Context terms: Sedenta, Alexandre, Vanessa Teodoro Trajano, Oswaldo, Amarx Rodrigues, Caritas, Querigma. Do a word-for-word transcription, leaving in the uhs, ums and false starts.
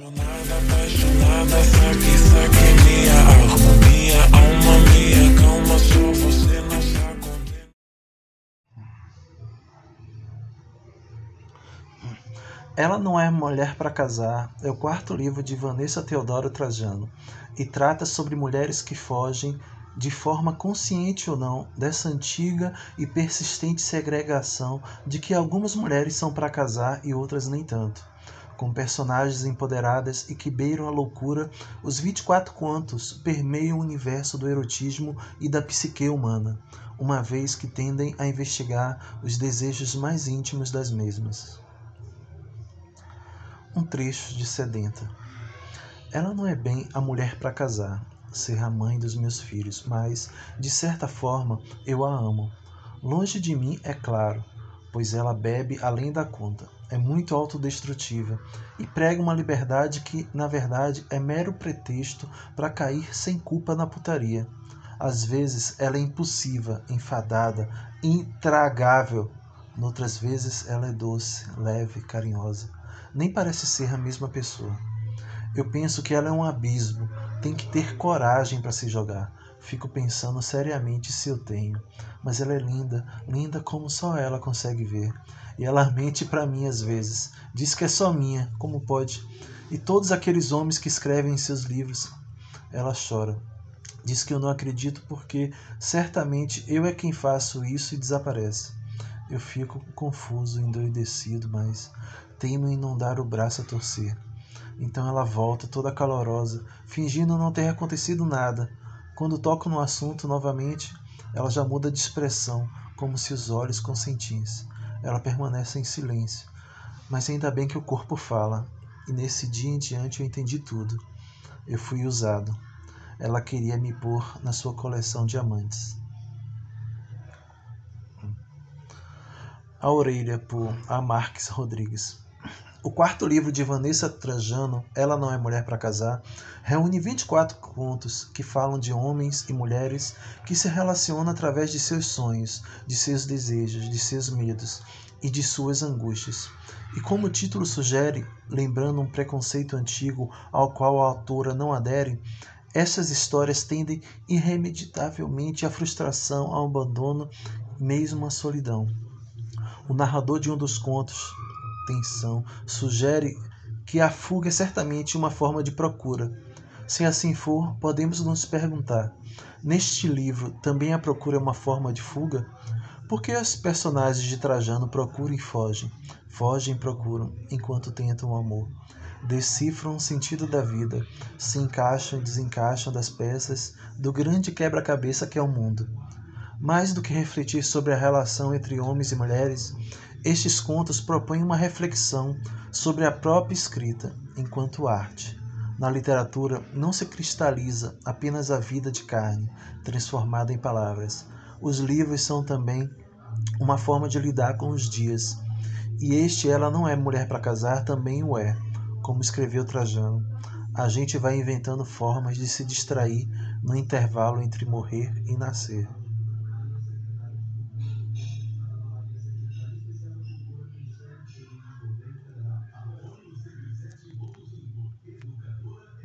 Apaixonada, apaixonada, saque, saque minha harmonia, alma minha, calma, só você não se acontece. Ela não é mulher para casar é o quarto livro de Vanessa Teodoro Trajano e trata sobre mulheres que fogem, de forma consciente ou não, dessa antiga e persistente segregação de que algumas mulheres são para casar e outras nem tanto. Com personagens empoderadas e que beiram a loucura, os vinte e quatro contos permeiam o universo do erotismo e da psique humana, uma vez que tendem a investigar os desejos mais íntimos das mesmas. Um trecho de Sedenta. Ela não é bem a mulher para casar, ser a mãe dos meus filhos, mas, de certa forma, eu a amo. Longe de mim, é claro, pois ela bebe além da conta. É muito autodestrutiva e prega uma liberdade que, na verdade, é mero pretexto para cair sem culpa na putaria. Às vezes ela é impulsiva, enfadada, intragável. Noutras vezes ela é doce, leve, carinhosa. Nem parece ser a mesma pessoa. Eu penso que ela é um abismo, tem que ter coragem para se jogar. Fico pensando seriamente se eu tenho, mas ela é linda, linda como só ela consegue ver. E ela mente para mim às vezes, diz que é só minha, como pode? E todos aqueles homens que escrevem em seus livros, ela chora. Diz que eu não acredito porque certamente eu é quem faço isso e desaparece. Eu fico confuso, endoidecido, mas temo inundar o braço a torcer. Então ela volta, toda calorosa, fingindo não ter acontecido nada. Quando toco no assunto novamente, ela já muda de expressão, como se os olhos consentissem. Ela permanece em silêncio, mas ainda bem que o corpo fala, e nesse dia em diante eu entendi tudo. Eu fui usado. Ela queria me pôr na sua coleção de amantes. A Orelha, por Amarx Rodrigues. O quarto livro de Vanessa Trajano, Ela Não É Mulher para Casar, reúne vinte e quatro contos que falam de homens e mulheres que se relacionam através de seus sonhos, de seus desejos, de seus medos e de suas angústias. E como o título sugere, lembrando um preconceito antigo ao qual a autora não adere, essas histórias tendem irremediavelmente à frustração, ao abandono, mesmo à solidão. O narrador de um dos contos, Tensão, sugere que a fuga é certamente uma forma de procura. Se assim for, podemos nos perguntar, neste livro também a procura é uma forma de fuga? Por que os personagens de Trajano procuram e fogem? Fogem e procuram, enquanto tentam o amor. Decifram o sentido da vida, se encaixam e desencaixam das peças do grande quebra-cabeça que é o mundo. Mais do que refletir sobre a relação entre homens e mulheres, estes contos propõem uma reflexão sobre a própria escrita enquanto arte. Na literatura não se cristaliza apenas a vida de carne, transformada em palavras. Os livros são também uma forma de lidar com os dias. E este Ela Não É Mulher para Casar também o é, como escreveu Trajano. A gente vai inventando formas de se distrair no intervalo entre morrer e nascer.